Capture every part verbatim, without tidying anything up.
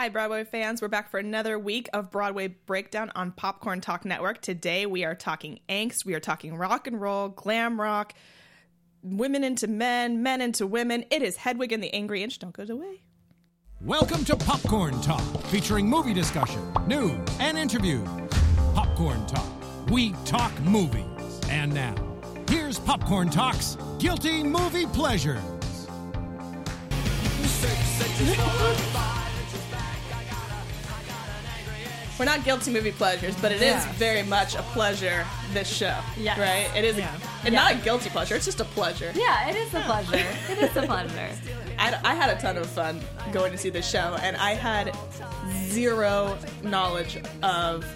Hi, Broadway fans. We're back for another week of Broadway Breakdown on Popcorn Talk Network. Today we are talking angst, we are talking rock and roll, glam rock, women into men, men into women. It is Hedwig and the Angry Inch. Don't go away. Welcome to Popcorn Talk, featuring movie discussion, news, and interviews. Popcorn Talk, we talk movies. And now, here's Popcorn Talk's Guilty Movie Pleasures. We're not guilty movie pleasures, but it yeah. is very much a pleasure, this show, yes. right? It is yeah. a, yeah. not a guilty pleasure, it's just a pleasure. Yeah, it is a pleasure. It is a pleasure. I, I had a ton of fun going to see this show, and I had zero knowledge of,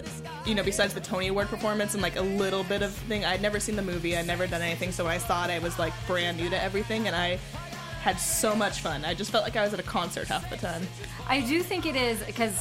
you know, besides the Tony Award performance and, like, a little bit of thing. I'd never seen the movie, I'd never done anything, so when I saw it, I was, like, brand new to everything, and I had so much fun. I just felt like I was at a concert half the time. I do think it is, because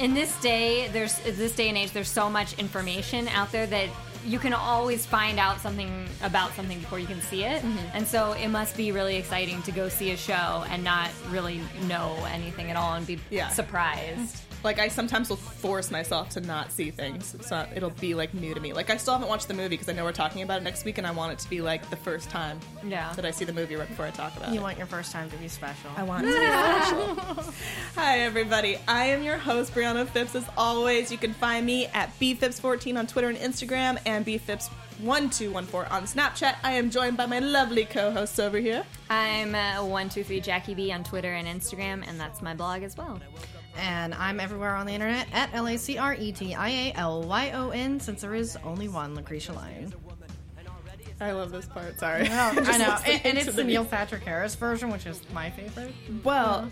in this day, there's this day and age, there's so much information out there that you can always find out something about something before you can see it. Mm-hmm. And so it must be really exciting to go see a show and not really know anything at all and be yeah. surprised. Like, I sometimes will force myself to not see things, so it'll be, like, new to me. Like, I still haven't watched the movie because I know we're talking about it next week, and I want it to be, like, the first time yeah. that I see the movie right before I talk about you it. You want your first time to be special. I want it to be special. Hi, everybody. I am your host, Briana Phipps, as always. You can find me at b phipps fourteen on Twitter and Instagram, and b phipps one two one four on Snapchat. I am joined by my lovely co-hosts over here. I'm uh, one two three Jackie B on Twitter and Instagram, and that's my blog as well. And I'm everywhere on the internet at L A C R E T I A L Y O N, since there is only one Lacretia Lyon. I love this part, sorry. No, I know, and, and it's the, the Neil Patrick Harris version, which is my favorite. Well,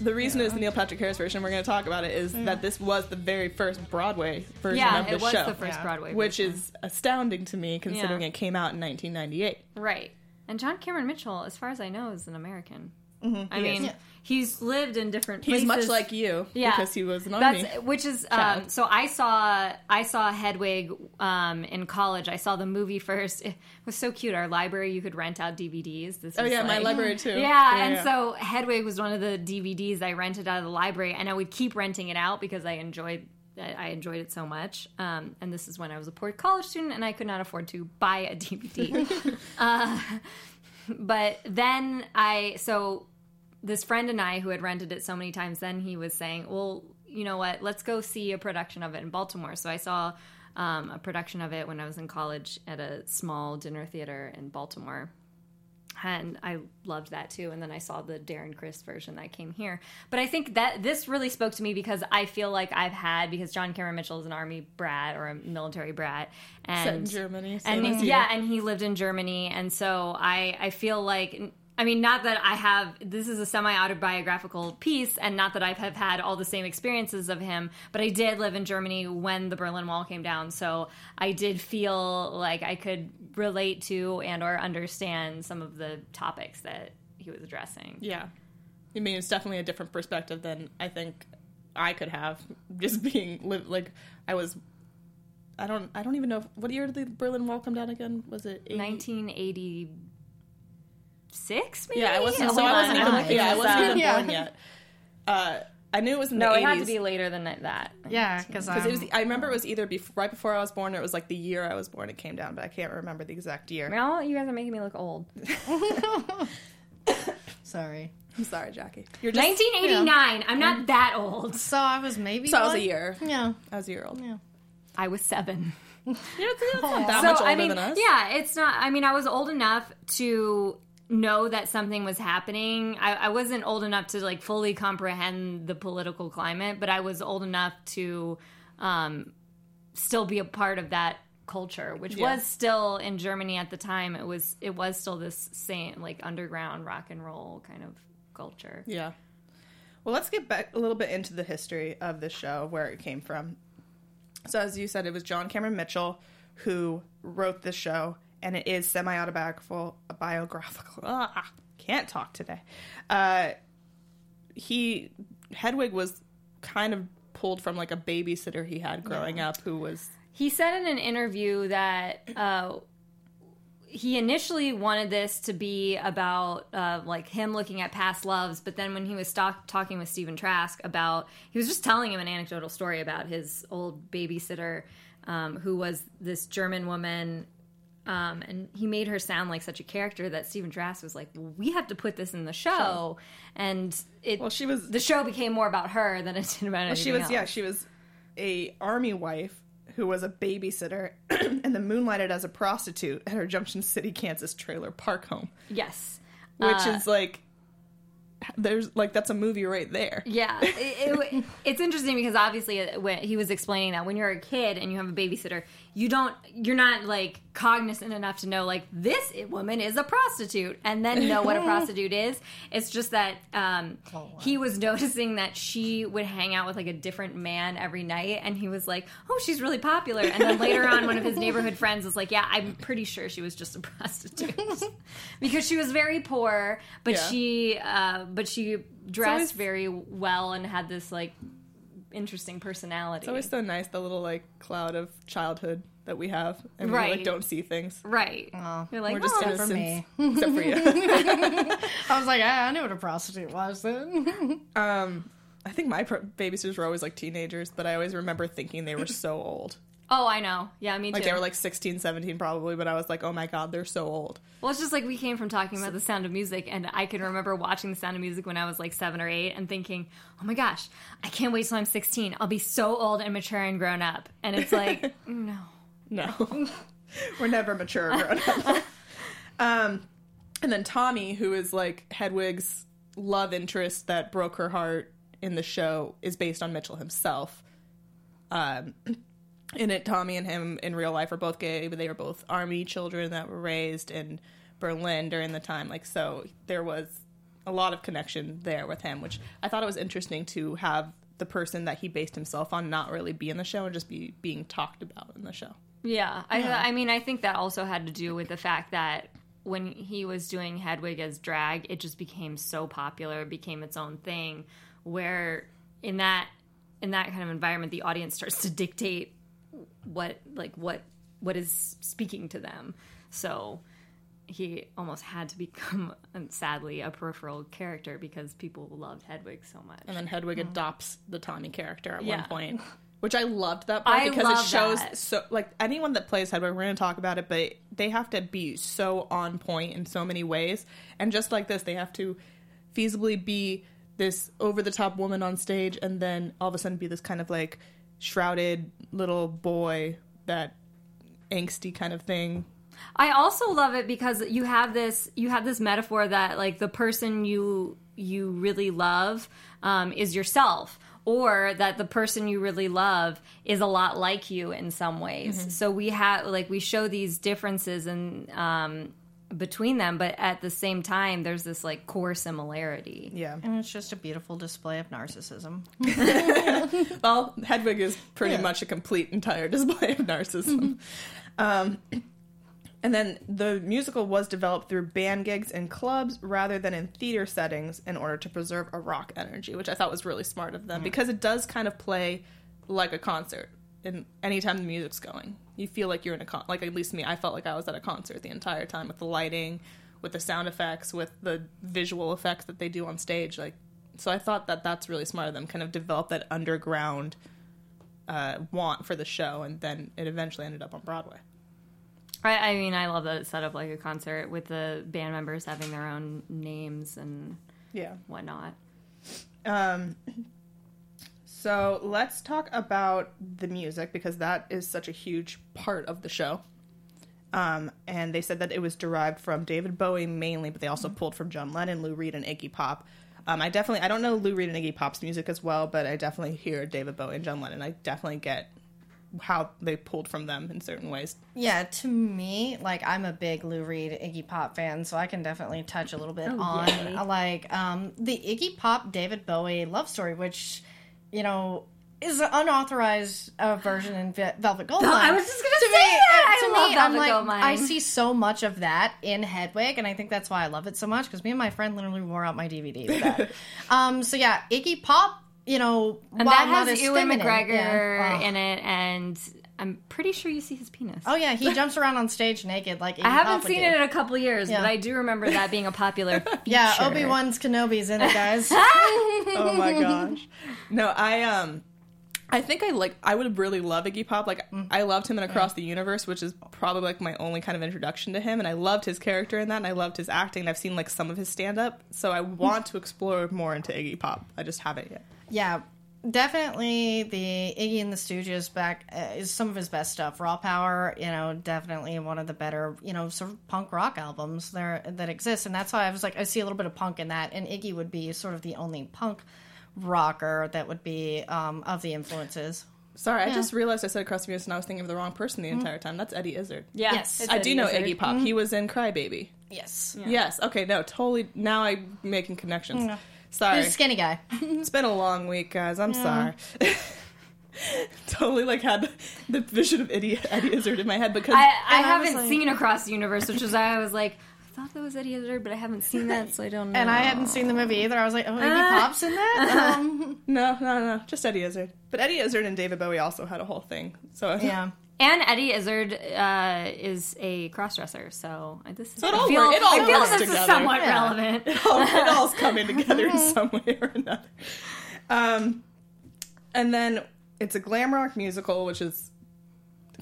the reason yeah. it's the Neil Patrick Harris version, we're going to talk about it, is yeah. that this was the very first Broadway version yeah, of the show. Yeah, it was show, the first yeah. Broadway version. Which is astounding to me, considering yeah. it came out in nineteen ninety-eight. Right. And John Cameron Mitchell, as far as I know, is an American. Mm-hmm. I he mean, is. He's lived in different places. He's much like you, yeah. because he was an army. That's, which is, um, so I saw I saw Hedwig um, in college. I saw the movie first. It was so cute. Our library, you could rent out D V Ds. This oh, yeah, like, my library, too. Yeah, yeah and yeah. so Hedwig was one of the D V Ds I rented out of the library, and I would keep renting it out because I enjoyed I enjoyed it so much. Um, and this is when I was a poor college student, and I could not afford to buy a D V D. uh But then I, so this friend and I who had rented it so many times, then he was saying, well, you know what, let's go see a production of it in Baltimore. So I saw um, a production of it when I was in college at a small dinner theater in Baltimore. And I loved that too. And then I saw the Darren Criss version that came here. But I think that this really spoke to me because I feel like I've had, because John Cameron Mitchell is an army brat or a military brat. And, Set in Germany. So and yeah, and he lived in Germany. And so I, I feel like, I mean, not that I have, this is a semi-autobiographical piece, and not that I have had all the same experiences of him, but I did live in Germany when the Berlin Wall came down, so I did feel like I could relate to and or understand some of the topics that he was addressing. Yeah. I mean, it's definitely a different perspective than I think I could have, just being, like, I was... I don't I don't even know, if, what year did the Berlin Wall come down again? Was it... eighty? nineteen eighty Six, maybe? Yeah, I wasn't, oh, so I wasn't even, like, yeah, I wasn't even yeah. born yet. Uh, I knew it was in no, the eighties. No, it had to be later than that. Yeah, because um, it was. I remember it was either before, right before I was born, or it was like the year I was born it came down, but I can't remember the exact year. Well, you guys are making me look old. Sorry. I'm sorry, Jackie. You're just, nineteen eighty-nine. You know, I'm not that old. So I was maybe So one? I was a year. Yeah. I was a year old. Yeah. I was seven. Yeah, that's not that so, much older I mean, than us. Yeah, it's not... I mean, I was old enough to... know that something was happening. I, I wasn't old enough to, like, fully comprehend the political climate, but I was old enough to um, still be a part of that culture, which yeah. was still in Germany at the time. It was it was still this same, like, underground rock and roll kind of culture. Yeah. Well, let's get back a little bit into the history of the show, where it came from. So, as you said, it was John Cameron Mitchell who wrote the show. And it is semi-autobiographical. Biographical. Ah, can't talk today. Uh, he Hedwig was kind of pulled from, like, a babysitter he had growing yeah. up, who was. He said in an interview that uh, he initially wanted this to be about uh, like him looking at past loves, but then when he was talk- talking with Stephen Trask about, he was just telling him an anecdotal story about his old babysitter, um, who was this German woman, um, and he made her sound like such a character that Stephen Trask was like, well, "We have to put this in the show," sure. and it. Well, she was. The show became more about her than it did about well, anything she was, else. Yeah, she was a army wife who was a babysitter and then moonlighted as a prostitute at her Junction City, Kansas trailer park home. Yes. Which uh, is like, there's like, that's a movie right there. Yeah. it, it, it's interesting because obviously when he was explaining that when you're a kid and you have a babysitter, you don't, you're not like cognizant enough to know like this woman is a prostitute and then know what a prostitute is. It's just that um, oh, wow. he was noticing that she would hang out with like a different man every night and he was like, oh, she's really popular. And then later on, one of his neighborhood friends was like, yeah, I'm pretty sure she was just a prostitute because she was very poor, but yeah. she uh, but she dressed very well and had this like interesting personality. It's always so nice, the little like cloud of childhood that we have, and right. we like don't see things. Right. Oh, you're like, we're just oh, except for me. Except for you. I was like, ah, I knew what a prostitute was then. um, I think my pro- babysitters were always like teenagers, but I always remember thinking they were so old. Oh, I know. Yeah, me too. Like, they were like sixteen, seventeen probably, but I was like, oh my god, they're so old. Well, it's just like we came from talking about The Sound of Music, and I can remember watching The Sound of Music when I was like seven or eight and thinking, oh my gosh, I can't wait till I'm sixteen. I'll be so old and mature and grown up. And it's like, no. No. We're never mature or grown up. um, and then Tommy, who is like Hedwig's love interest that broke her heart in the show, is based on Mitchell himself. Um... In it, Tommy and him in real life are both gay, but they were both army children that were raised in Berlin during the time. Like, so there was a lot of connection there with him, which I thought it was interesting to have the person that he based himself on not really be in the show and just be being talked about in the show. Yeah. I, yeah. I mean, I think that also had to do with the fact that when he was doing Hedwig as drag, it just became so popular. It became its own thing where in that, in that kind of environment, the audience starts to dictate what like what what is speaking to them, so he almost had to become, sadly, a peripheral character because people loved Hedwig so much. And then Hedwig mm-hmm. adopts the Tommy character at yeah. one point, which I loved that part I because it shows that. So like anyone that plays Hedwig, we're going to talk about it, but they have to be so on point in so many ways, and just like this, they have to feasibly be this over the top woman on stage and then all of a sudden be this kind of like shrouded little boy, that angsty kind of thing. I also love it because you have this you have this metaphor that like the person you you really love um, is yourself, or that the person you really love is a lot like you in some ways. Mm-hmm. So we have like we show these differences in um, between them, but at the same time, there's this like core similarity. Yeah, and it's just a beautiful display of narcissism. Well, Hedwig is pretty yeah. much a complete, entire display of narcissism. Mm-hmm. Um, and then the musical was developed through band gigs in clubs rather than in theater settings in order to preserve a rock energy, which I thought was really smart of them, yeah. because it does kind of play like a concert. And anytime the music's going, you feel like you're in a con- like at least me, I felt like I was at a concert the entire time, with the lighting, with the sound effects, with the visual effects that they do on stage. Like, so I thought that that's really smart of them, kind of develop that underground uh, want for the show, and then it eventually ended up on Broadway. I, I mean, I love that it's set up like a concert with the band members having their own names and yeah, whatnot. Um. So let's talk about the music, because that is such a huge part of the show. Um, and they said that it was derived from David Bowie mainly, but they also pulled from John Lennon, Lou Reed, and Iggy Pop. Um, I definitely, I don't know Lou Reed and Iggy Pop's music as well, but I definitely hear David Bowie and John Lennon. I definitely get how they pulled from them in certain ways. Yeah, to me, like, I'm a big Lou Reed, Iggy Pop fan, so I can definitely touch a little bit oh, on, yeah. like, um, the Iggy Pop, David Bowie love story, which... you know, is an unauthorized uh, version in Ve- Velvet Goldmine. I was just going to say me, that! To I love me, Velvet like, Goldmine. I see so much of that in Hedwig, and I think that's why I love it so much, because me and my friend literally wore out my D V D with that. um, so yeah, Iggy Pop, you know, and that has Ewan McGregor yeah. oh. in it, and I'm pretty sure you see his penis. Oh, yeah. He jumps around on stage naked. Like Iggy I haven't Pop seen it in a couple years, yeah. but I do remember that being a popular feature. Yeah, Obi-Wan's Kenobi's in it, guys. Oh, my gosh. No, I, um... I think I like. I would really love Iggy Pop. Like mm. I loved him in Across mm. the Universe, which is probably like my only kind of introduction to him. And I loved his character in that, and I loved his acting. And I've seen like some of his stand-up, so I want to explore more into Iggy Pop. I just haven't yet. Yeah, definitely the Iggy and the Stooges back uh, is some of his best stuff. Raw Power, you know, definitely one of the better, you know, sort of punk rock albums there that exists. And that's why I was like, I see a little bit of punk in that, and Iggy would be sort of the only punk rocker that would be um, of the influences. Sorry, yeah. I just realized I said Across the Universe and I was thinking of the wrong person the entire mm. time. That's Eddie Izzard. Yeah. Yes. I do know Izzard. Iggy Pop. Mm. He was in Crybaby. Yes. Yeah. Yes. Okay, no, totally. Now I'm making connections. Mm. Sorry. He's a skinny guy. It's been a long week, guys. I'm yeah. sorry. Totally like had the vision of Eddie, Eddie Izzard in my head because I, I haven't I like, seen Across the Universe, which is why I was like, I thought that was Eddie Izzard, but I haven't seen that, so I don't know. And I hadn't seen the movie either. I was like, oh, Iggy uh, Pop's in that? Um, no, no, no. Just Eddie Izzard. But Eddie Izzard and David Bowie also had a whole thing. So yeah. And Eddie Izzard uh, is a crossdresser, so this is... So it all, I feel, it all I feel works this together. Is somewhat yeah. relevant. It, all, it all's coming together in some way or another. Um, and then it's a glam rock musical, which is...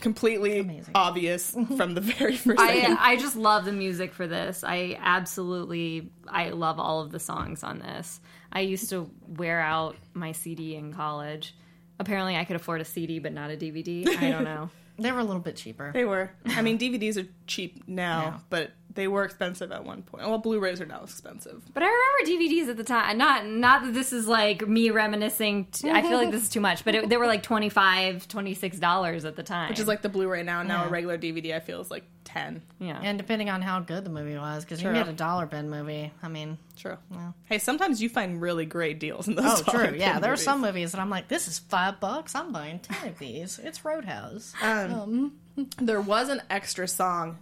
completely amazing. Obvious from the very first I, I just love the music for this. I absolutely, I love all of the songs on this. I used to wear out my C D in college. Apparently I could afford a C D, but not a D V D. I don't know. They were a little bit cheaper. They were. I mean, D V Ds are cheap now, no. but they were expensive at one point. Well, Blu-rays are now expensive. But I remember D V Ds at the time. Not not that this is like me reminiscing. T- I feel like this is too much, but it, they were like twenty-five dollars, twenty-six dollars at the time. Which is like the Blu-ray now. Now yeah. a regular D V D, I feel, is like ten dollars. Yeah. And depending on how good the movie was, because you can get a dollar bin movie. I mean. True. Yeah. Hey, sometimes you find really great deals in those. Oh, true. Yeah, there movies. Are some movies that I'm like, this is five bucks. I'm buying ten of these. It's Roadhouse. Um, Um, there was an extra song.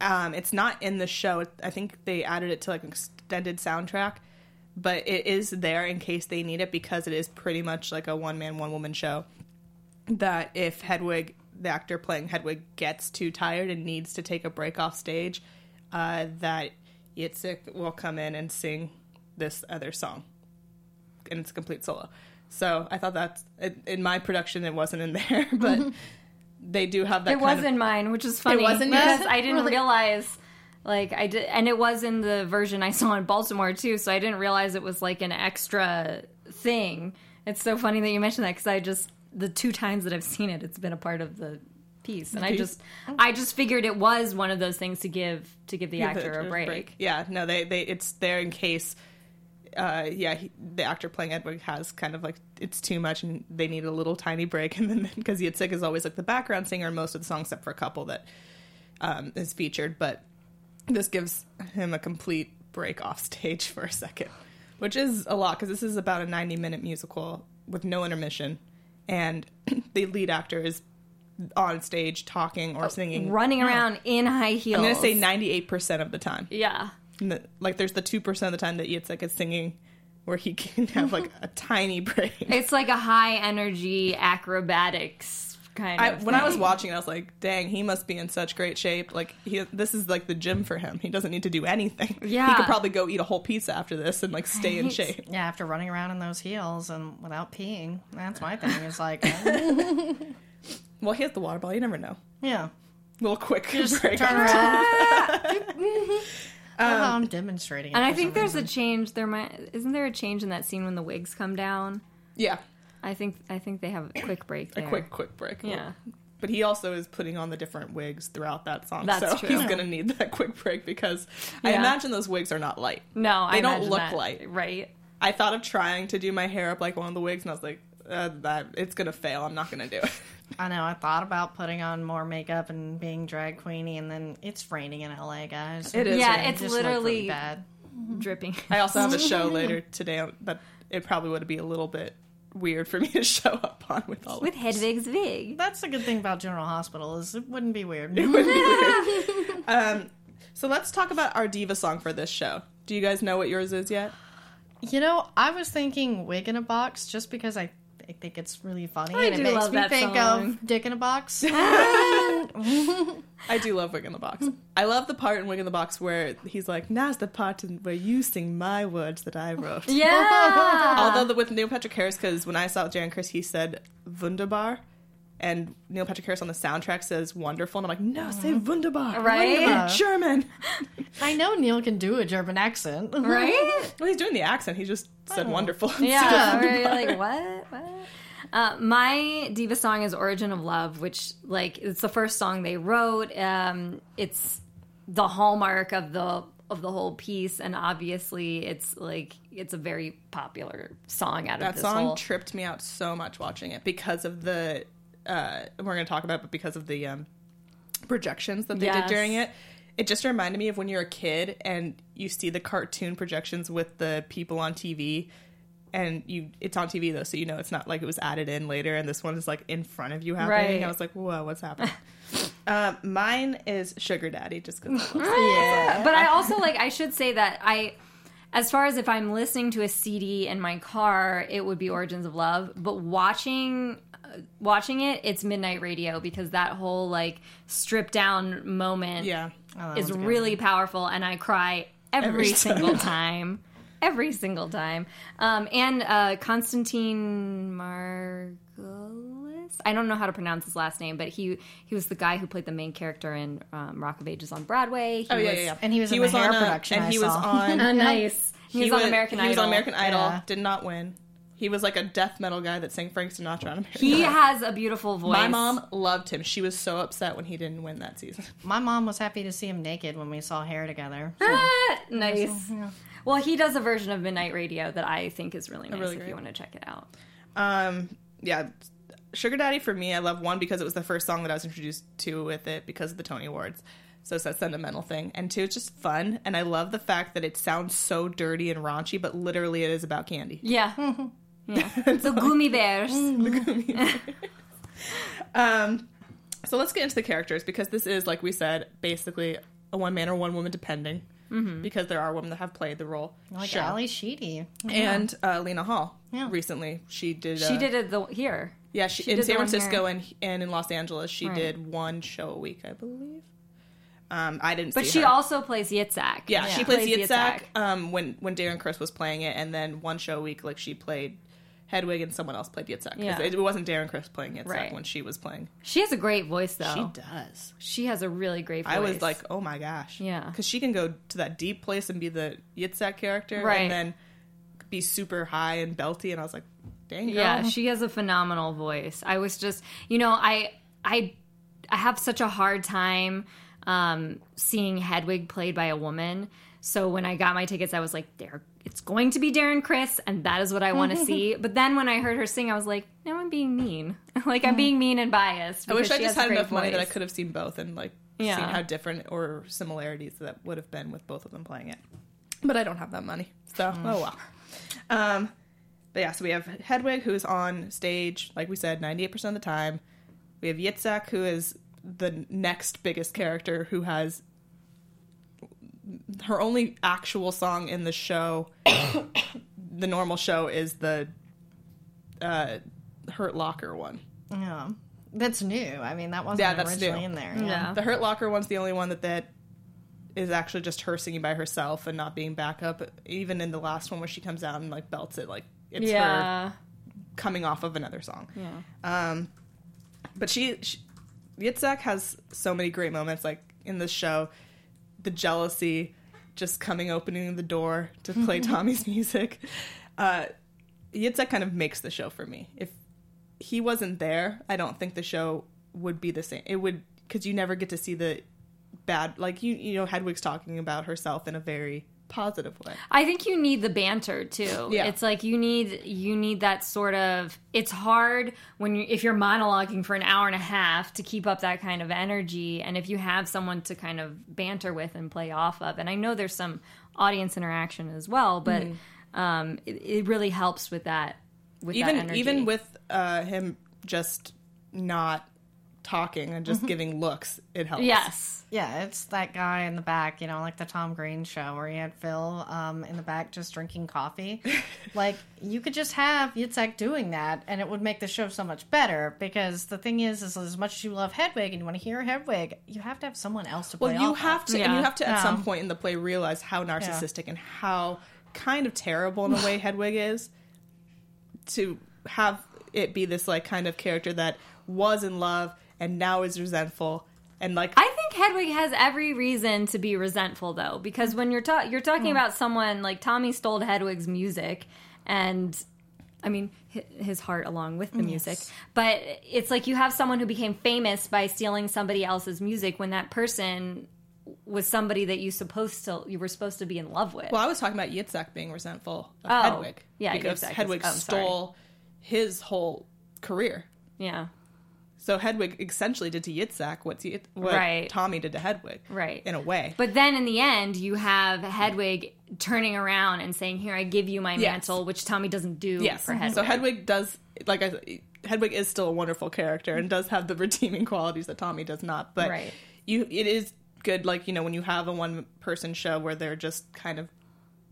Um, it's not in the show. I think they added it to like an extended soundtrack, but it is there in case they need it because it is pretty much like a one-man, one-woman show that if Hedwig, the actor playing Hedwig, gets too tired and needs to take a break off stage, uh, that Yitzhak will come in and sing this other song. And it's a complete solo. So I thought that's... It, in my production, it wasn't in there, but... They do have that. It kind was of... in mine, which is funny. It wasn't because I didn't really? realize, like I did, and it was in the version I saw in Baltimore too. So I didn't realize it was like an extra thing. It's so funny that you mentioned that because I just the two times that I've seen it, it's been a part of the piece, and the I piece? just, I just figured it was one of those things to give to give the yeah, actor a break. break. Yeah, no, they they it's there in case. Uh, yeah, he, the actor playing Edward has kind of like, it's too much and they need a little tiny break. And then, because Yitzhak is always like the background singer in most of the songs, except for a couple that um, is featured. But this gives him a complete break off stage for a second, which is a lot because this is about a ninety minute musical with no intermission. And the lead actor is on stage talking or oh, singing. Running around in high heels. I'm going to say ninety-eight percent of the time. Yeah. The, like, there's the two percent of the time that Yitzhak is singing where he can have, like, a tiny break. It's like a high-energy acrobatics kind I, of thing. When I was watching, I was like, dang, he must be in such great shape. Like, he, this is, like, the gym for him. He doesn't need to do anything. Yeah. He could probably go eat a whole pizza after this and, like, stay right. in shape. Yeah, after running around in those heels and without peeing. That's my thing. It's like... Oh. Well, he has the water bottle. You never know. Yeah. A little quick Just break. Turn around. Um, oh, I'm demonstrating it. And I think there's reason. a change. There might isn't there a change in that scene when the wigs come down? Yeah. I think I think they have a quick break there. A quick, quick break. Yeah. But he also is putting on the different wigs throughout that song. That's so true. He's going to need that quick break because yeah. I imagine those wigs are not light. No, they I don't look that, light. Right. I thought of trying to do my hair up like one of the wigs and I was like, uh, that it's going to fail. I'm not going to do it. I know. I thought about putting on more makeup and being drag queeny, and then it's raining in L A, guys. It is. Yeah, it's literally bad. Dripping. I also have a show later today, but it probably would be a little bit weird for me to show up on with all with of Hedwig's wig. That's the good thing about General Hospital is it wouldn't be weird. It wouldn't be weird. Um, so let's talk about our diva song for this show. Do you guys know what yours is yet? You know, I was thinking Wig in a Box just because I I think it's really funny. I and do it makes love me that think song. Of Dick in a Box. I do love Wig in the Box. I love the part in Wig in the Box where he's like, now's the part where you sing my words that I wrote. Yeah. Although with Neil Patrick Harris, because when I saw Darren Criss, he said wunderbar. And Neil Patrick Harris on the soundtrack says wonderful. And I'm like, no, say wunderbar. Right? Wunderbar. German. I know Neil can do a German accent. Right? Well, he's doing the accent. He just said oh. wonderful. Yeah. Right? Like, what? What? Uh, my diva song is Origin of Love, which, like, it's the first song they wrote. Um, it's the hallmark of the of the whole piece. And obviously, it's, like, it's a very popular song out that of this That song whole... tripped me out so much watching it because of the... Uh, we're going to talk about it, but because of the um, projections that they yes. did during it, it just reminded me of when you're a kid and you see the cartoon projections with the people on T V, and you it's on T V though, so you know it's not like it was added in later, and this one is like in front of you happening. Right. I was like, whoa, what's happening? uh, mine is Sugar Daddy, just because. yeah, but I also like I should say that I. As far as if I'm listening to a C D in my car, it would be Origins of Love. But watching uh, watching it, it's Midnight Radio, because that whole, like, stripped-down moment yeah. oh, is really powerful, and I cry every, every single time. time. Every single time. Um, and uh, Constantine Margulis? I don't know how to pronounce his last name, but he he was the guy who played the main character in um, Rock of Ages on Broadway. He oh, yeah, was, yeah, yeah. And he was he in was the hair on a, production and I he saw. Was on... oh, nice. He, he was, was on American Idol. He was on American Idol. Yeah. Did not win. He was like a death metal guy that sang Frank Sinatra on American He Idol. Has a beautiful voice. My mom loved him. She was so upset when he didn't win that season. My mom was happy to see him naked when we saw Hair together. So. Ah, nice. So, yeah. Well, he does a version of Midnight Radio that I think is really nice really if great. You want to check it out. Um, yeah, Sugar Daddy for me, I love one because it was the first song that I was introduced to with it because of the Tony Awards. So it's that sentimental thing. And two, it's just fun. And I love the fact that it sounds so dirty and raunchy, but literally it is about candy. Yeah. yeah. The gummy bears. The gummy bears. um, so let's get into the characters, because this is, like we said, basically a one man or one woman depending. Mm-hmm. Because there are women that have played the role, like sure. Ally Sheedy and yeah. uh, Lena Hall. Yeah. Recently, she did. A, she did it the, here. Yeah, she, she in San Francisco and and in Los Angeles, she right. did one show a week, I believe. Um, I didn't, but see she her. Also plays Yitzhak. Yeah, yeah. she plays, plays Yitzhak. Yitzhak. Um, when when Darren Criss was playing it, and then one show a week, like she played Hedwig and someone else played Yitzhak. Yeah. It wasn't Darren Criss playing Yitzhak right. when she was playing. She has a great voice, though. She does. She has a really great voice. I was like, oh my gosh. Yeah. Because she can go to that deep place and be the Yitzhak character right. and then be super high and belty. And I was like, dang girl. Yeah, she has a phenomenal voice. I was just, you know, I I, I have such a hard time um, seeing Hedwig played by a woman. So when I got my tickets, I was like, there, it's going to be Darren Criss, and that is what I want to see. But then when I heard her sing, I was like, now I'm being mean. Like, I'm being mean and biased. I wish I just had enough money that I could have seen both and, like, yeah. seen how different or similarities that would have been with both of them playing it. But I don't have that money. So, mm. oh well. Um, but yeah, so we have Hedwig, who's on stage, like we said, ninety-eight percent of the time. We have Yitzhak, who is the next biggest character, who has... her only actual song in the show, the normal show, is the uh, Hurt Locker one. Yeah. That's new. I mean, that wasn't yeah, that's originally new. In there. Yeah. yeah. The Hurt Locker one's the only one that, that is actually just her singing by herself and not being backup. Even in the last one where she comes out and, like, belts it, like, it's yeah. her coming off of another song. Yeah. Um, but she, she... Yitzhak has so many great moments, like, in this show... the jealousy, just coming, opening the door to play Tommy's music. Uh, Yitzhak kind of makes the show for me. If he wasn't there, I don't think the show would be the same. It would, because you never get to see the bad, like, you you know, Hedwig's talking about herself in a very positive way. I think you need the banter, too. Yeah. It's like you need you need that sort of, it's hard when you if you're monologuing for an hour and a half to keep up that kind of energy, and if you have someone to kind of banter with and play off of. And I know there's some audience interaction as well, but mm-hmm. um, it, it really helps with that. With even that energy. Even with uh, him just not talking and just giving looks, it helps. Yes. Yeah, it's that guy in the back, you know, like the Tom Green show where he had Phil um, in the back just drinking coffee. Like, you could just have Yitzhak doing that, and it would make the show so much better, because the thing is, is as much as you love Hedwig and you want to hear Hedwig, you have to have someone else to play well, you off have of. To, yeah. And you have to, at um, some point in the play, realize how narcissistic yeah. and how kind of terrible in a way Hedwig is, to have it be this, like, kind of character that was in love and now is resentful. And like, I think Hedwig has every reason to be resentful, though, because when you're ta- you're talking mm. about someone like Tommy stole Hedwig's music, and I mean his heart along with the yes. music, but it's like you have someone who became famous by stealing somebody else's music when that person was somebody that you supposed to you were supposed to be in love with. Well, I was talking about Yitzhak being resentful of oh, Hedwig, yeah, because Yitzhak Hedwig is, oh, stole his whole career. Yeah. So Hedwig essentially did to Yitzhak what, what right. Tommy did to Hedwig, right? In a way. But then in the end, you have Hedwig turning around and saying, here, I give you my yes. mantle, which Tommy doesn't do yes. for Hedwig. So Hedwig does, like I Hedwig is still a wonderful character and does have the redeeming qualities that Tommy does not. But right. you, it is good, like, you know, when you have a one-person show where they're just kind of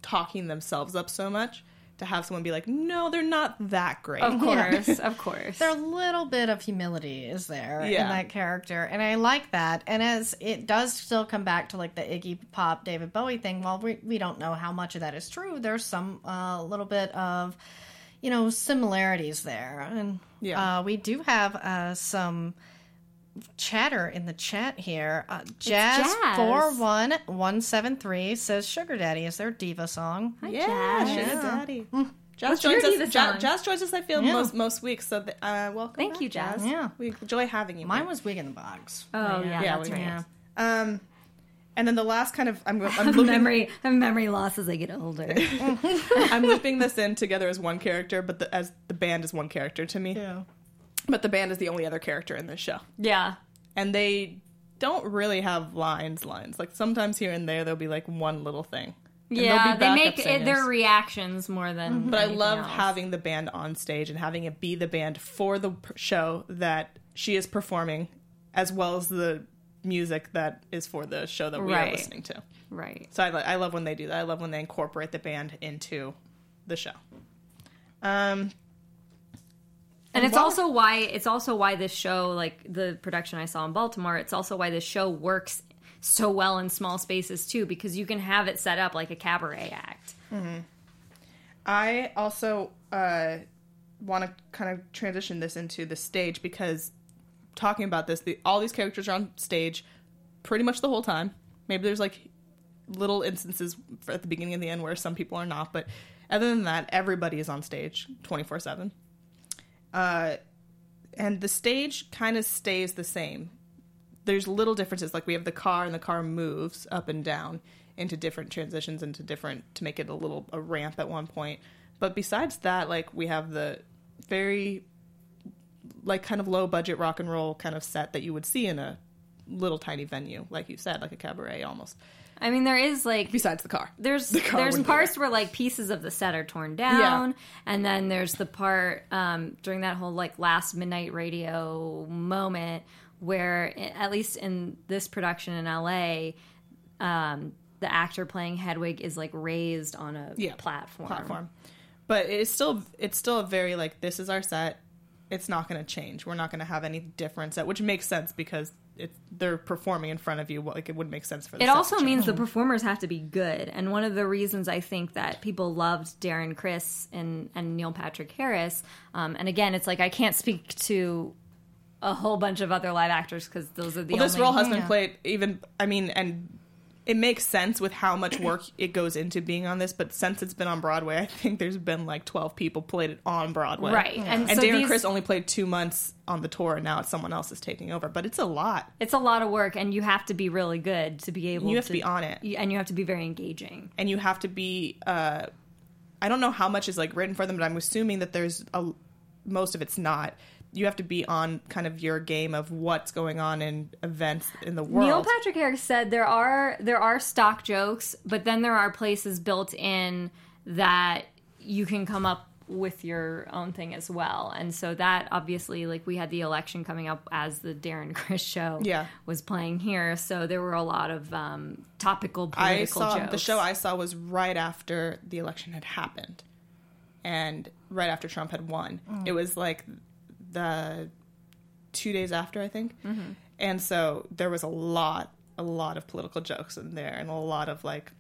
talking themselves up so much, to have someone be like, no, they're not that great. Of course, yeah. of course. Their little bit of humility is there yeah. in that character. And I like that. And as it does still come back to, like, the Iggy Pop, David Bowie thing, while we, we don't know how much of that is true, there's some uh, little bit of, you know, similarities there. And yeah. uh, we do have uh, some chatter in the chat here. Uh, Jazz four one one seven three says Sugar Daddy is their diva song. Hi, yeah, Jazz. Sugar Daddy. Mm. Jazz, joins us, Jazz, Jazz joins us, I feel, yeah. most most weeks, so the, uh, welcome Thank back, you, Jazz. Yeah. We enjoy having you. Mine back. Was Wig in the Box. Oh, right? yeah, yeah, that's right. Yeah. Um, and then the last kind of... I'm, I'm I, have looping, memory, I have memory loss as I get older. I'm looping this in together as one character, but the, as the band is one character to me. Yeah. But the band is the only other character in this show. Yeah. And they don't really have lines, lines. Like, sometimes here and there, there'll be, like, one little thing. And yeah, they make it their reactions more than mm-hmm. But I love else. having the band on stage and having it be the band for the show that she is performing, as well as the music that is for the show that we right. are listening to. Right. So I, I love when they do that. I love when they incorporate the band into the show. Um... And it's also why it's also why this show, like the production I saw in Baltimore, it's also why this show works so well in small spaces, too, because you can have it set up like a cabaret act. Mm-hmm. I also uh, want to kind of transition this into the stage, because talking about this, the, all these characters are on stage pretty much the whole time. Maybe there's like little instances at the beginning and the end where some people are not, but other than that, everybody is on stage twenty-four seven. Uh, and the stage kind of stays the same. There's little differences. Like, we have the car, and the car moves up and down into different transitions, into different, to make it a little, a ramp at one point. But besides that, like, we have the very, like, kind of low-budget rock and roll kind of set that you would see in a little tiny venue, like you said, like a cabaret almost. I mean, there is, like... Besides the car. There's the car there's parts where, like, pieces of the set are torn down. Yeah. And then there's the part um, during that whole, like, last midnight radio moment where, at least in this production in L A, um, the actor playing Hedwig is, like, raised on a yeah, platform. platform. But it's still, it's still a very, like, this is our set. It's not going to change. We're not going to have any difference, which makes sense because... It, they're performing in front of you. Like, it wouldn't make sense for the it also means change. The performers have to be good, and one of the reasons I think that people loved Darren Criss and, and Neil Patrick Harris, um, and again, it's like I can't speak to a whole bunch of other live actors because those are the well, only... this role has been yeah. played even, I mean, and it makes sense with how much work it goes into being on this, but since it's been on Broadway, I think there's been like twelve people played it on Broadway. Right. Yeah. And, and so Darren these... Criss only played two months on the tour, and now it's someone else is taking over. But it's a lot. It's a lot of work, and you have to be really good to be able to... You have to, to be on it. And you have to be very engaging. And you have to be... Uh, I don't know how much is like written for them, but I'm assuming that there's... a most of it's not... You have to be on kind of your game of what's going on in events in the world. Neil Patrick Harris said there are there are stock jokes, but then there are places built in that you can come up with your own thing as well. And so that obviously, like, we had the election coming up as the Darren Criss show yeah. was playing here. So there were a lot of um, topical political I saw, jokes. The show I saw was right after the election had happened and right after Trump had won. Mm. It was like the two days after, I think. Mm-hmm. And so there was a lot, a lot of political jokes in there and a lot of, like,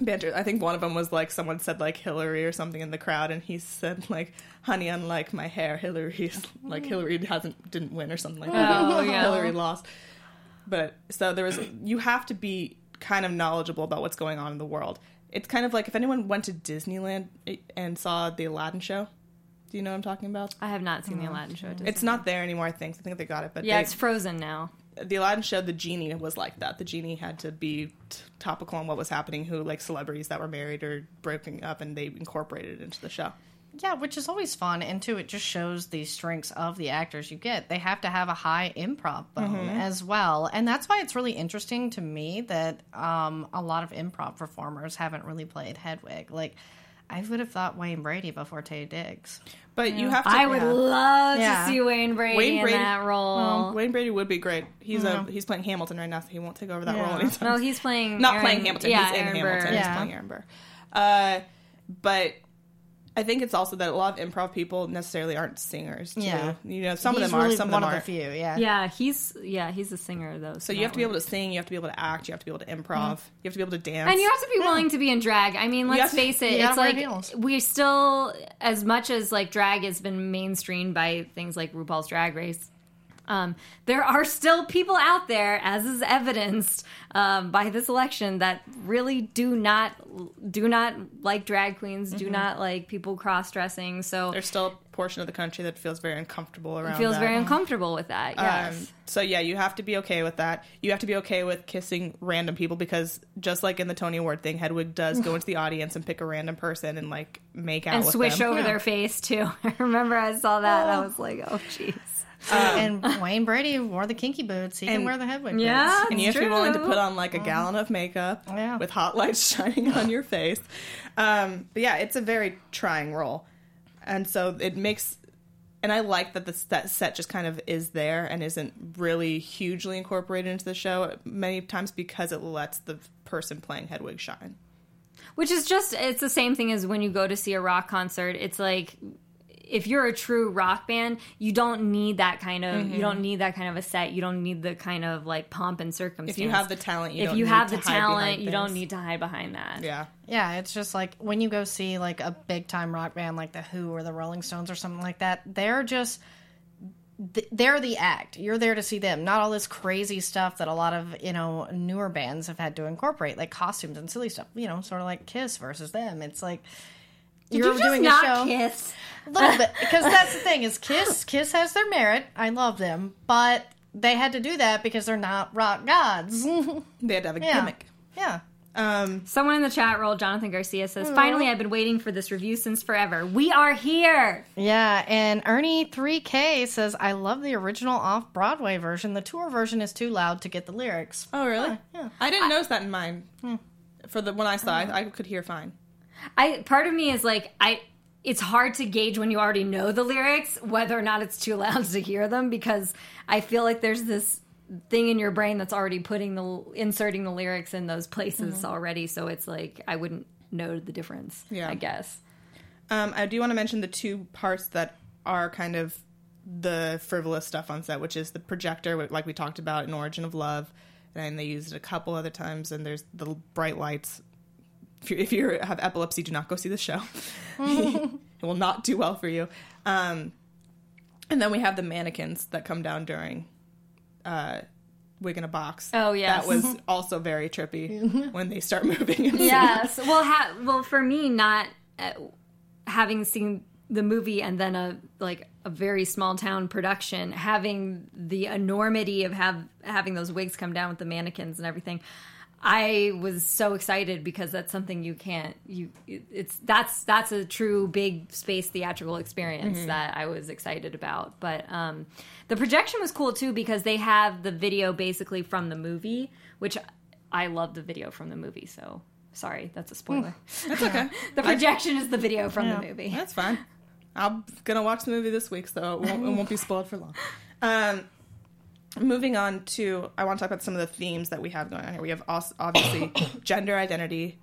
banter. I think one of them was, like, someone said, like, Hillary or something in the crowd, and he said, like, honey, unlike my hair, Hillary's, like, Hillary hasn't, didn't win or something like that. Oh, yeah. Hillary lost. But, so there was, you have to be kind of knowledgeable about what's going on in the world. It's kind of like, if anyone went to Disneyland and saw the Aladdin show, do you know what I'm talking about? I have not seen mm-hmm. the Aladdin show. It's not there anymore, I think. I think they got it, but Yeah, they, it's frozen now. The Aladdin show, the genie was like that. The genie had to be t- topical on what was happening, who, like, celebrities that were married or broken up, and they incorporated it into the show. Yeah, which is always fun, and, too, it just shows the strengths of the actors you get. They have to have a high improv bone mm-hmm. as well, and that's why it's really interesting to me that um, a lot of improv performers haven't really played Hedwig. Like, I would have thought Wayne Brady before Tay Diggs. But yeah. you have to... I would yeah. love yeah. to see Wayne Brady, Wayne Brady in that role. Well, Wayne Brady would be great. He's yeah. a, he's playing Hamilton right now, so he won't take over that yeah. role anytime. No, he's playing... Not Aaron, playing Hamilton. Yeah, he's Aaron in Burr. Hamilton. Yeah. He's playing Aaron Burr. Uh, but I think it's also that a lot of improv people necessarily aren't singers, too. Yeah. You know, some he's of them really are, some of them aren't. One of the few, yeah. Yeah, he's, yeah, he's a singer, though. So, so you have to be able to sing, you have to be able to act, you have to be able to improv, mm-hmm. you have to be able to dance. And you have to be yeah. willing to be in drag. I mean, let's face to, it, it's like, heels. we still, as much as, like, drag has been mainstreamed by things like RuPaul's Drag Race, um, there are still people out there, as is evidenced um, by this election, that really do not do not like drag queens, mm-hmm. do not like people cross-dressing. So there's still a portion of the country that feels very uncomfortable around. It feels that. very uncomfortable with that. Yes. Um, so yeah, you have to be okay with that. You have to be okay with kissing random people, because just like in the Tony Award thing, Hedwig does go into the audience and pick a random person and, like, make out and with them. And swish over yeah. their face too. I remember I saw that. Oh. And I was like, oh jeez. Um, and Wayne Brady wore the kinky boots. He and, can wear the Hedwig boots. Yeah, and you have true. to be willing to put on, like, a gallon of makeup yeah. with hot lights shining on your face. Um, but yeah, it's a very trying role. And so it makes... And I like that the, that set just kind of is there and isn't really hugely incorporated into the show many times, because it lets the person playing Hedwig shine. Which is just... It's the same thing as when you go to see a rock concert. It's like... If you're a true rock band, you don't need that kind of mm-hmm. you don't need that kind of a set. You don't need the kind of, like, pomp and circumstance. If you have the talent, you if don't you need have to the hide talent, you things. don't need to hide behind that. Yeah, yeah. It's just like when you go see, like, a big time rock band like the Who or the Rolling Stones or something like that. They're just they're the act. You're there to see them, not all this crazy stuff that a lot of you know newer bands have had to incorporate, like costumes and silly stuff. You know, sort of like KISS versus them. It's like. Did You're you just doing not a show. Kiss? A little bit. Because that's the thing is KISS KISS has their merit. I love them. But they had to do that because they're not rock gods. They had to have a yeah. gimmick. Yeah. Um, Someone in the chat roll, Jonathan Garcia, says, mm-hmm. Finally, I've been waiting for this review since forever. We are here! Yeah, and Ernie three K says, I love the original off-Broadway version. The tour version is too loud to get the lyrics. Oh, really? Uh, yeah. I didn't I, notice that in mine. Yeah. For the when I saw it, I, I could hear fine. I part of me is like I. It's hard to gauge when you already know the lyrics whether or not it's too loud to hear them, because I feel like there's this thing in your brain that's already putting the inserting the lyrics in those places mm-hmm. already. So it's like I wouldn't know the difference. Yeah, I guess. Um, I do want to mention the two parts that are kind of the frivolous stuff on set, which is the projector, like we talked about in Origin of Love, and they used it a couple other times. And there's the bright lights. If you, if you have epilepsy, do not go see the show. It will not do well for you. Um, and then we have the mannequins that come down during uh, Wig in a Box. Oh, yes. That was also very trippy when they start moving. Yes. Well, ha- well, for me, not uh, having seen the movie and then a like a very small town production, having the enormity of have having those wigs come down with the mannequins and everything, I was so excited because that's something you can't you it's that's that's a true big space theatrical experience mm-hmm. that I was excited about. But um, the projection was cool too, because they have the video basically from the movie, which I love the video from the movie. So sorry, that's a spoiler. Mm. That's okay. The projection I, is the video from yeah, the movie. That's fine. I'm going to watch the movie this week, so it won't, it won't be spoiled for long. Um, moving on to, I want to talk about some of the themes that we have going on here. We have also, obviously gender identity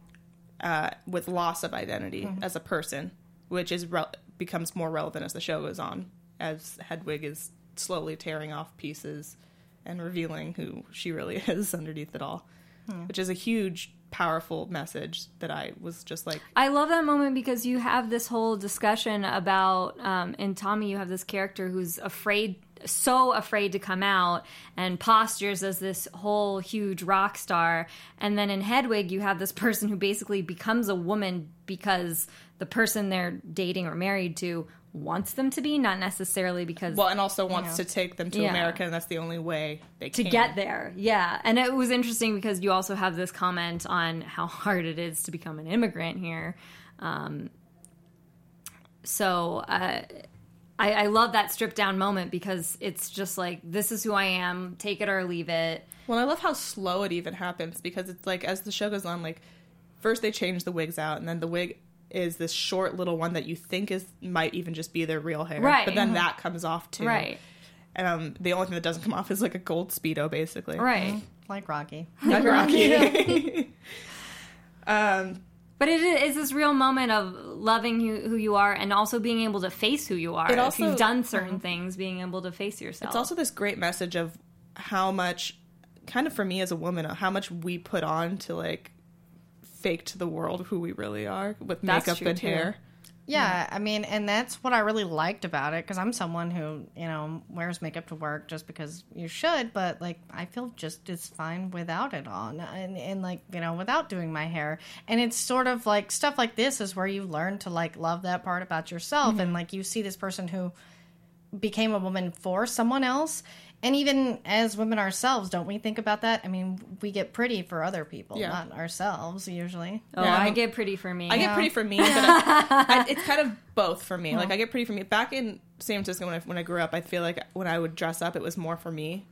uh, with loss of identity mm-hmm. as a person, which is re- becomes more relevant as the show goes on, as Hedwig is slowly tearing off pieces and revealing who she really is underneath it all, mm. which is a huge, powerful message that I was just like... I love that moment because you have this whole discussion about... Um, in Tommy, you have this character who's afraid, so afraid to come out and postures as this whole huge rock star. And then in Hedwig, you have this person who basically becomes a woman because the person they're dating or married to wants them to be, not necessarily because... Well, and also wants you know, to take them to yeah. America, and that's the only way they to can. To get there, yeah. And it was interesting because you also have this comment on how hard it is to become an immigrant here. Um, so uh, I, I love that stripped-down moment because it's just like, this is who I am, take it or leave it. Well, I love how slow it even happens because it's like, as the show goes on, like, first they change the wigs out, and then the wig... is this short little one that you think is might even just be their real hair. Right. But then that comes off, too. Right. Um, the only thing that doesn't come off is, like, a gold Speedo, basically. Right. Like Rocky. Like Rocky. um, but it is this real moment of loving you, who you are and also being able to face who you are. It also, if you've done certain things, being able to face yourself. It's also this great message of how much, kind of for me as a woman, how much we put on to, like, fake to the world who we really are with that's makeup and too. Hair. Yeah, yeah, I mean, and that's what I really liked about it because I'm someone who, you know, wears makeup to work just because you should, but, like, I feel just as fine without it on and, and, like, you know, without doing my hair. And it's sort of, like, stuff like this is where you learn to, like, love that part about yourself mm-hmm. and, like, you see this person who became a woman for someone else. And even as women ourselves, don't we think about that? I mean, we get pretty for other people, yeah. not ourselves, usually. Oh, yeah. I get pretty for me. I yeah. get pretty for me, but I, I, it's kind of both for me. Yeah. Like, I get pretty for me. Back in San Francisco, when I, when I grew up, I feel like when I would dress up, it was more for me.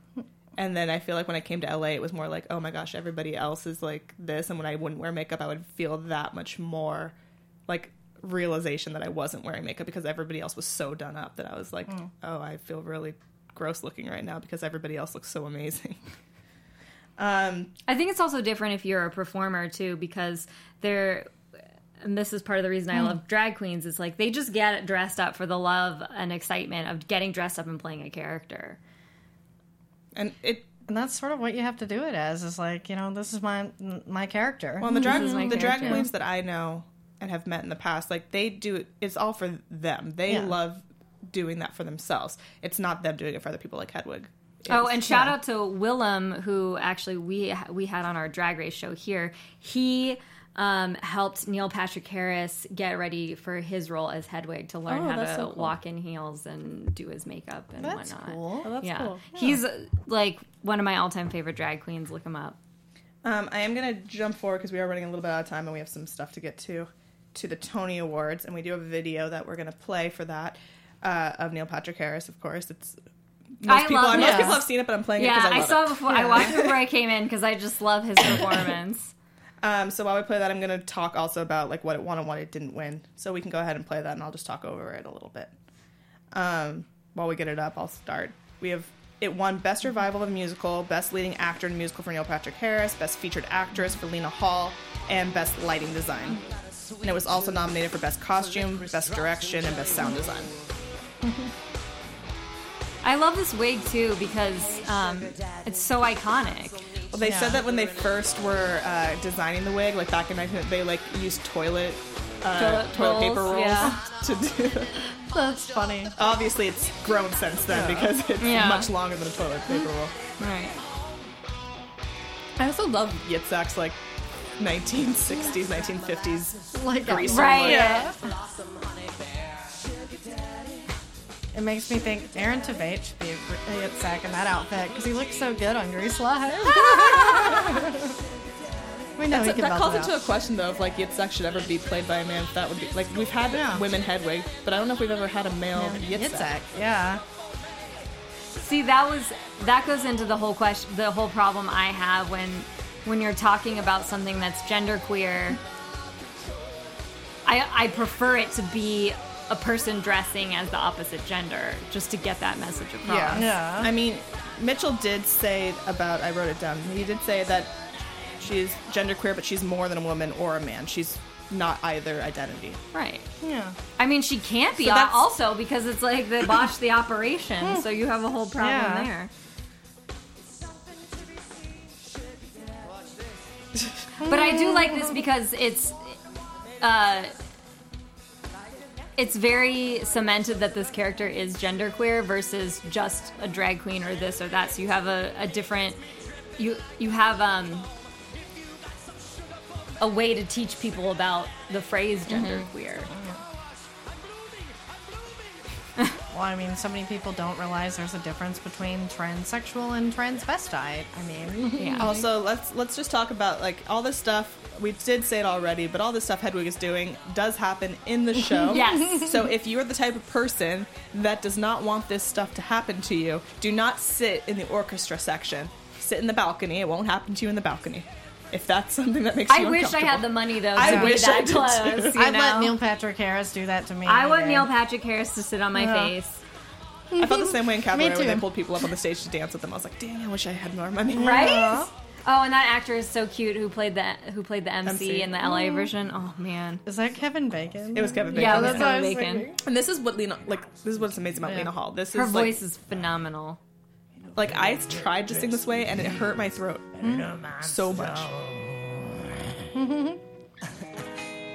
And then I feel like when I came to L A, it was more like, oh, my gosh, everybody else is like this. And when I wouldn't wear makeup, I would feel that much more, like, realization that I wasn't wearing makeup because everybody else was so done up that I was like, mm. oh, I feel really... gross looking right now because everybody else looks so amazing. um, I think it's also different if you're a performer too because they're, and this is part of the reason I love drag queens, is like they just get dressed up for the love and excitement of getting dressed up and playing a character. And it and that's sort of what you have to do it as, is like, you know, this is my my character. Well, the drag, the character. drag queens that I know and have met in the past, like they do it, it's all for them. They yeah. love doing that for themselves. It's not them doing it for other people like Hedwig. It's, oh, and shout yeah. out to Willem, who actually we we had on our Drag Race show here. He um, helped Neil Patrick Harris get ready for his role as Hedwig to learn oh, how to so cool. walk in heels and do his makeup and that's whatnot. Cool. Oh, that's yeah. cool. Yeah. He's like one of my all-time favorite drag queens. Look him up. Um, I am going to jump forward because we are running a little bit out of time and we have some stuff to get to, to the Tony Awards, and we do have a video that we're going to play for that. Uh, of Neil Patrick Harris, of course. It's most I people. Love most people have seen it, but I'm playing yeah, it because I love I saw it. it before. Yeah. I watched it before I came in because I just love his performance. um, so while we play that, I'm going to talk also about like what it won and what it didn't win. So we can go ahead and play that, and I'll just talk over it a little bit. Um, while we get it up, I'll start. We have it won Best Revival of a Musical, Best Leading Actor in a Musical for Neil Patrick Harris, Best Featured Actress for Lena Hall, and Best Lighting Design. And it was also nominated for Best Costume, Best Direction, and Best Sound Design. I love this wig too because um, it's so iconic. Well, they yeah. said that when they first were uh, designing the wig, like back in nineteen, they like used toilet uh, toilet, toilet paper rolls yeah. to do. That's funny. Obviously, it's grown since then yeah. because it's yeah. much longer than a toilet paper roll. Right. I also love Yitzhak's like nineteen sixties, nineteen fifties like grease right. Yeah. It makes me think Aaron Tveit should be a Yitzhak in that outfit because he looks so good on Grease Live. We know he a, can that calls it into a question though if like Yitzhak should ever be played by a man. That would be like we've had yeah. women Hedwig, but I don't know if we've ever had a male yeah. Yitzhak. Yitzhak. Yeah. See, that was that goes into the whole question, the whole problem I have when when you're talking about something that's genderqueer. I I prefer it to be a person dressing as the opposite gender just to get that message across. Yeah. yeah. I mean, Mitchell did say about, I wrote it down, he did say that she's genderqueer, but she's more than a woman or a man. She's not either identity. Right. Yeah. I mean, she can't be so also because it's like they botched the operation, so you have a whole problem yeah. there. But I do like this because it's uh, it's very cemented that this character is genderqueer versus just a drag queen or this or that. So you have a, a different... You you have um, a way to teach people about the phrase genderqueer. Mm-hmm. Mm-hmm. Well, I mean, so many people don't realize there's a difference between transsexual and transvestite. I mean... Yeah. Also, let's let's just talk about, like, all this stuff. We did say it already, but all this stuff Hedwig is doing does happen in the show. Yes. So if you're the type of person that does not want this stuff to happen to you, do not sit in the orchestra section. Sit in the balcony. It won't happen to you in the balcony. If that's something that makes you I wish I had the money, though, to I be wish that I close. You know? I'd let Neil Patrick Harris do that to me. I either. want Neil Patrick Harris to sit on my yeah. face. Mm-hmm. I felt the same way in Cabaret when they pulled people up on the stage to dance with them. I was like, dang, I wish I had more money. Right? Yeah. Oh, and that actor is so cute who played the who played the M C, M C in the L A mm-hmm. version. Oh, man. Is that Kevin Bacon? It was Kevin Bacon. Yeah, that's yeah. what I was Bacon. Thinking. And this is what Lena, like, this is what's amazing about yeah. Lena Hall. This Her is, voice like, is phenomenal. Like, I tried to sing this way, and it hurt my throat mm-hmm. so much.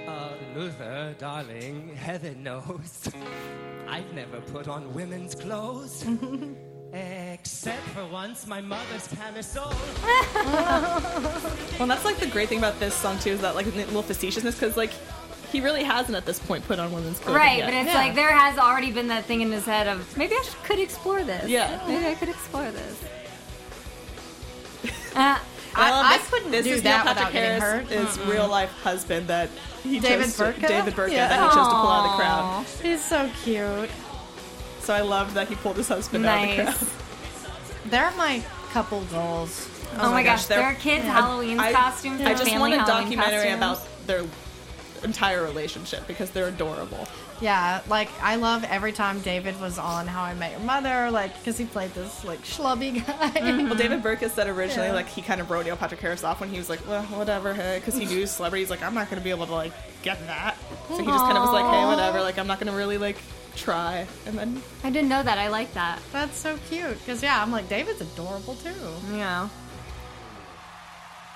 uh, Luther, darling, heaven knows I've never put on women's clothes. Except for once, my mother's camisole. Well, that's, like, the great thing about this song, too, is that, like, a little facetiousness, because, like, he really hasn't at this point put on women's clothing Right, yet. But it's yeah. like there has already been that thing in his head of, maybe I should, could explore this. Yeah. Maybe I could explore this. Uh, I, love I this, couldn't this do is that Neil Patrick Harris hurt. Is mm-mm. real life husband that he David chose Burka? To, David Burka yeah. that he chose to pull out of the crowd. He's so cute. So I loved that he pulled his husband nice. Out of the crowd. They're my couple goals. Oh, oh my gosh, gosh. Their kids' yeah. Halloween I, costumes. I, I just want a Halloween documentary costumes. About their entire relationship because they're adorable. Yeah, like I love every time David was on How I Met Your Mother, like because he played this like schlubby guy. Mm-hmm. Well, David Burke said originally yeah. like he kind of wrote Neil Patrick Harris off when he was like, well, whatever, hey, because he knew celebrities like I'm not going to be able to like get that, so he Aww. Just kind of was like, hey, whatever, like I'm not going to really like try. And then I didn't know that. I like that. That's so cute because yeah, I'm like David's adorable too. Yeah.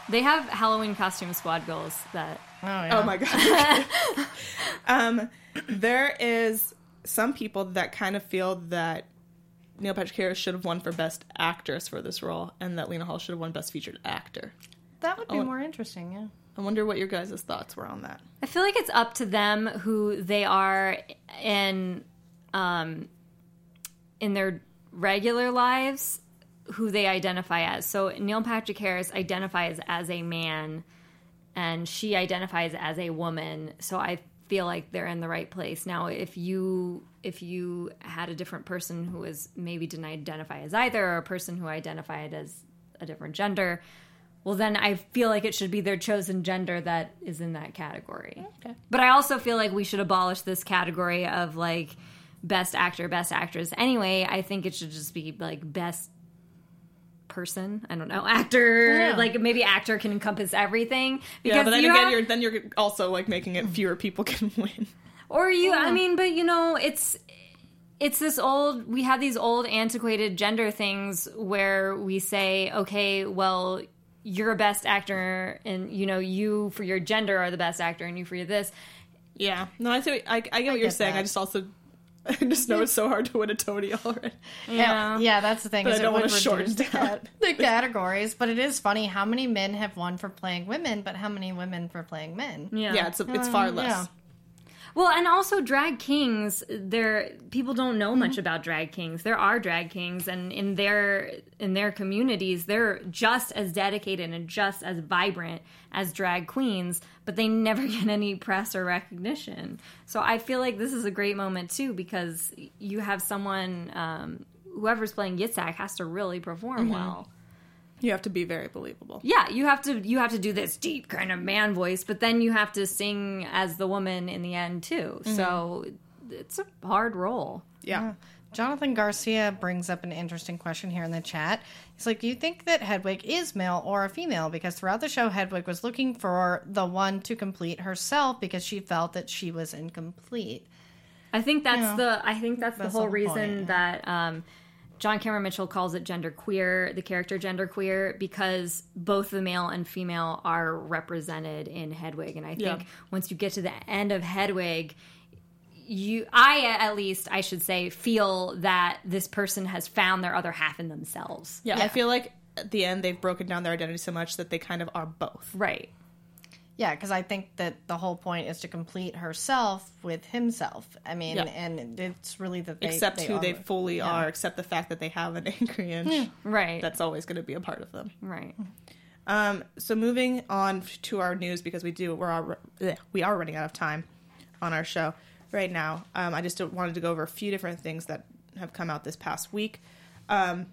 They have Halloween costume squad goals that. Oh, yeah. Oh my god. um, there is some people that kind of feel that Neil Patrick Harris should have won for Best Actress for this role, and that Lena Hall should have won Best Featured Actor. That would be I, more interesting, yeah. I wonder what your guys' thoughts were on that. I feel like it's up to them who they are in, um, in their regular lives, who they identify as. So Neil Patrick Harris identifies as a man, and she identifies as a woman, so I feel like they're in the right place. Now, if you if you had a different person who was maybe didn't identify as either, or a person who identified as a different gender, well, then I feel like it should be their chosen gender that is in that category. Okay. But I also feel like we should abolish this category of, like, best actor, best actress. Anyway, I think it should just be, like, best person, I don't know, actor, yeah. like maybe actor can encompass everything. Because yeah, but then you again, have... you're, then you're also like making it fewer people can win. Or you, yeah. I mean, but you know, it's it's this old. We have these old antiquated gender things where we say, okay, well, you're a best actor, and you know, you for your gender are the best actor, and you for your this. Yeah, no, I see. I, I get what I you're get saying. That. I just also. I just know it's so hard to win a Tony already. Yeah, yeah, that's the thing. But is I don't it want to shorten down the categories. But it is funny how many men have won for playing women, but how many women for playing men. Yeah, yeah it's a, it's far um, less. Yeah. Well, and also drag kings. There, people don't know much mm-hmm. about drag kings. There are drag kings, and in their in their communities, they're just as dedicated and just as vibrant as drag queens, but they never get any press or recognition. So I feel like this is a great moment, too, because you have someone, um, whoever's playing Yitzhak has to really perform mm-hmm. well. You have to be very believable. Yeah, you have to you have to do this deep kind of man voice, but then you have to sing as the woman in the end, too. Mm-hmm. So it's a hard role. Yeah. yeah. Jonathan Garcia brings up an interesting question here in the chat. He's like, do you think that Hedwig is male or a female? Because throughout the show, Hedwig was looking for the one to complete herself because she felt that she was incomplete. I think that's you know, the I think that's, that's the whole the reason point, yeah. that um, John Cameron Mitchell calls it genderqueer, the character genderqueer, because both the male and female are represented in Hedwig. And I think yeah. once you get to the end of Hedwig, you, I at least, I should say, feel that this person has found their other half in themselves. Yeah, yeah, I feel like at the end they've broken down their identity so much that they kind of are both. Right. Yeah, because I think that the whole point is to complete herself with himself. I mean, yeah. and it's really that they... Except they who are, they fully yeah. are, except the fact that they have an angry inch. Yeah. Right. That's always going to be a part of them. Right. Um. So moving on to our news, because we do, we're all, bleh, we are running out of time on our show. Right now, um, I just wanted to go over a few different things that have come out this past week. Um,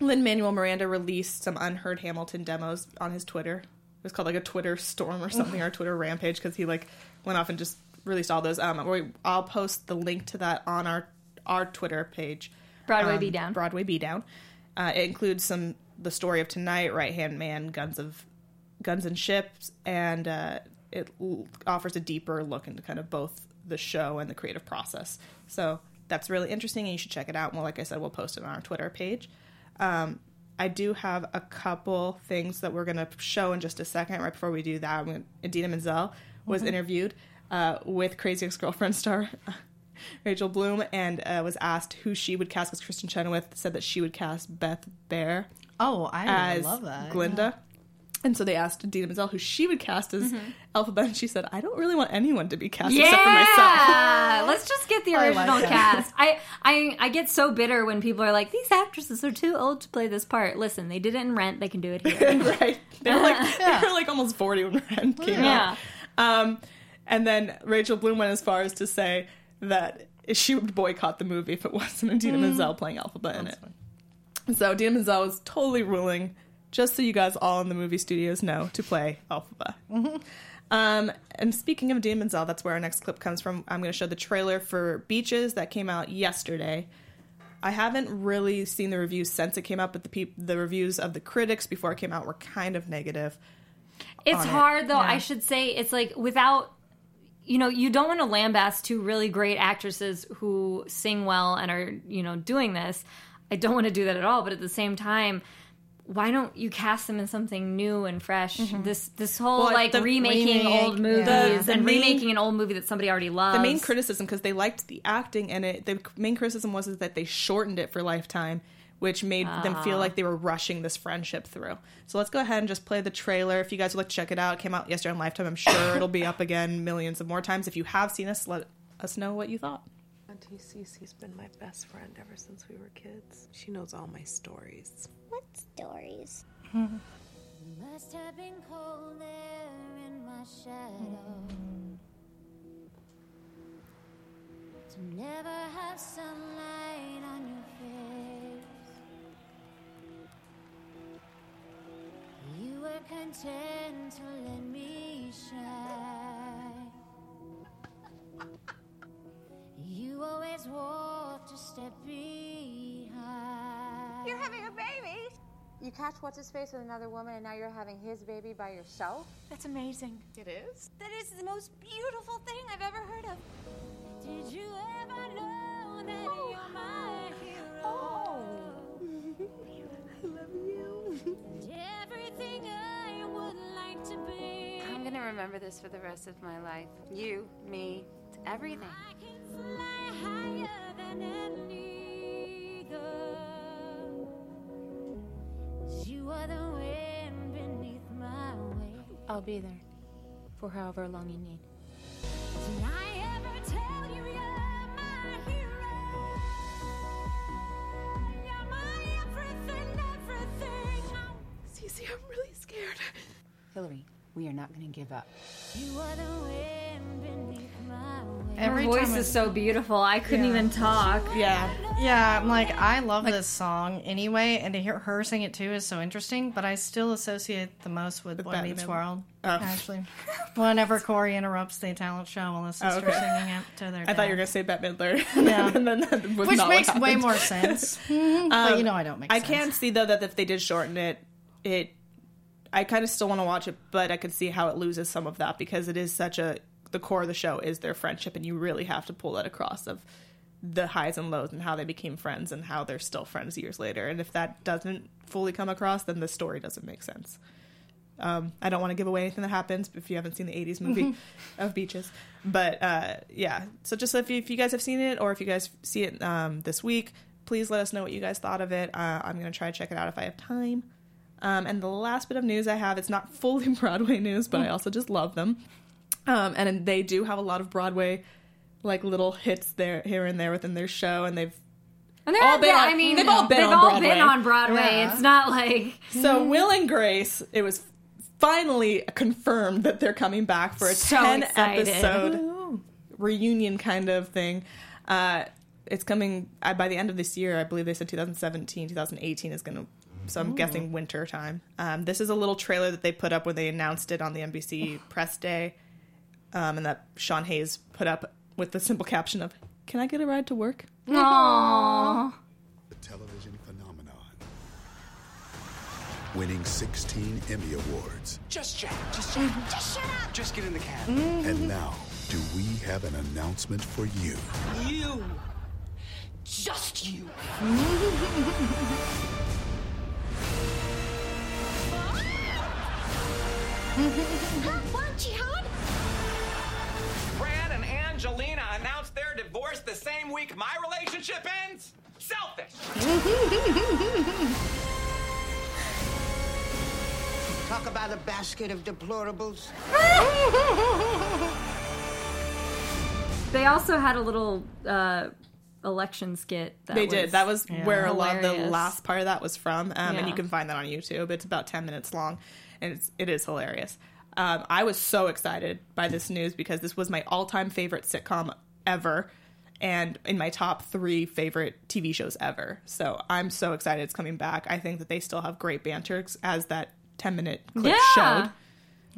Lin-Manuel Miranda released some unheard Hamilton demos on his Twitter. It was called like a Twitter storm or something, or a Twitter rampage, because he like went off and just released all those. Um, we, I'll post the link to that on our our Twitter page. Broadway um, Be Down. Broadway Be Down. Uh, it includes some the story of tonight, Right Hand Man, Guns of Guns and Ships, and uh, it l- offers a deeper look into kind of both the show and the creative process. So that's really interesting, and you should check it out. Well, like I said, we'll post it on our Twitter page. Um, I do have a couple things that we're going to show in just a second. Right before we do that, I'm gonna, Idina Menzel was mm-hmm. interviewed uh, with Crazy Ex-Girlfriend star Rachel Bloom, and uh, was asked who she would cast, because Kristen Chenoweth said that she would cast Beth Baer oh, I as love that. Glinda. Yeah. And so they asked Idina Menzel who she would cast as mm-hmm. Elphaba, and she said, I don't really want anyone to be cast yeah! except for myself. Let's just get the original I like cast. I, I I get so bitter when people are like, these actresses are too old to play this part. Listen, they did it in Rent. They can do it here. Right. They were like, yeah. they were like almost forty when Rent came yeah. out. Um, and then Rachel Bloom went as far as to say that she would boycott the movie if it wasn't Idina mm. Menzel playing Elphaba in That's it. Funny. So Idina Menzel was totally ruling... Just so you guys all in the movie studios know to play Elphaba. Mm-hmm. Um, and speaking of Idina Menzel, that's where our next clip comes from. I'm going to show the trailer for Beaches that came out yesterday. I haven't really seen the reviews since it came out, but the pe- the reviews of the critics before it came out were kind of negative. It's hard, it. though. Yeah. I should say it's like without... You know, you don't want to lambast two really great actresses who sing well and are, you know, doing this. I don't want to do that at all, but at the same time... Why don't you cast them in something new and fresh? Mm-hmm. This this whole well, like remaking remake, old movies yeah. the, the and main, remaking an old movie that somebody already loves. The main criticism, because they liked the acting in it, the main criticism was is that they shortened it for Lifetime, which made uh. them feel like they were rushing this friendship through. So let's go ahead and just play the trailer. If you guys would like to check it out, it came out yesterday on Lifetime. I'm sure it'll be up again millions of more times. If you have seen us, let us know what you thought. Auntie Cece's been my best friend ever since we were kids. She knows all my stories. What stories? Must have been cold there in my shadow. To never have sunlight on your face. You were content to let me shine. You always walked a step behind. You're having a baby! You catch what's-his-face with another woman, and now you're having his baby by yourself? That's amazing. It is? That is the most beautiful thing I've ever heard of. Did you ever know that oh. you're my hero? Oh! I love you. And everything I would like to be. I'm gonna remember this for the rest of my life. You, me, everything. I can fly higher than an eagle. You are the wind beneath my wings. I'll be there for however long you need. Did I ever tell you you're my hero? You're my everything, everything. Cece, I'm really scared. Hillary, We are not going to give up. You are the wind beneath my wings. Her voice is so beautiful. I couldn't yeah. even talk. Yeah. Yeah, I'm like, I love like, this song anyway, and to hear her sing it too is so interesting, but I still associate the most with, with Boy Meets World, oh. actually. Whenever Corey interrupts the talent show, I'll listen oh, okay. to her singing it to their I dad. Thought you were going to say Bette Midler. Yeah. And then that was Which not makes way more sense. um, but you know I don't make I sense. I can see, though, that if they did shorten it, it... I kind of still want to watch it, but I could see how it loses some of that because it is such a... The core of the show is their friendship, and you really have to pull that across of the highs and lows and how they became friends and how they're still friends years later. And if that doesn't fully come across, then the story doesn't make sense. Um, I don't want to give away anything that happens if you haven't seen the eighties movie of Beaches. But, uh, yeah. So just if you, if you guys have seen it or if you guys see it um, this week, please let us know what you guys thought of it. Uh, I'm going to try to check it out if I have time. Um, and the last bit of news I have, it's not fully Broadway news, but I also just love them. Um, and they do have a lot of Broadway, like, little hits there, here and there within their show, and they've and they're all been on, I mean, they've all been they've on all Broadway. Been on Broadway. Yeah. It's not like... So Will and Grace, it was finally confirmed that they're coming back for a so ten-episode Ooh. reunion kind of thing. Uh, it's coming uh, by the end of this year, I believe they said twenty seventeen, twenty eighteen is going to... So I'm Ooh. guessing winter time. Um, this is a little trailer that they put up when they announced it on the N B C press day. Um, and that Sean Hayes put up with the simple caption of, "Can I get a ride to work?" Aww. The television phenomenon. Winning sixteen Emmy Awards. Just shut up. Just shut up. Mm-hmm. Just shut up. Just get in the cab. Mm-hmm. And now, do we have an announcement for you? You. Just you. Brad and Angelina announced their divorce the same week my relationship ends. Selfish. Talk about a basket of deplorables. They also had a little uh, election skit. That they was, did. That was yeah, where hilarious. a lot of the last part of that was from. Um, yeah. And you can find that on YouTube. It's about ten minutes long. And it's, it is hilarious. Um, I was so excited by this news because this was my all-time favorite sitcom ever and in my top three favorite T V shows ever. So I'm so excited it's coming back. I think that they still have great banter as that ten-minute clip yeah. showed.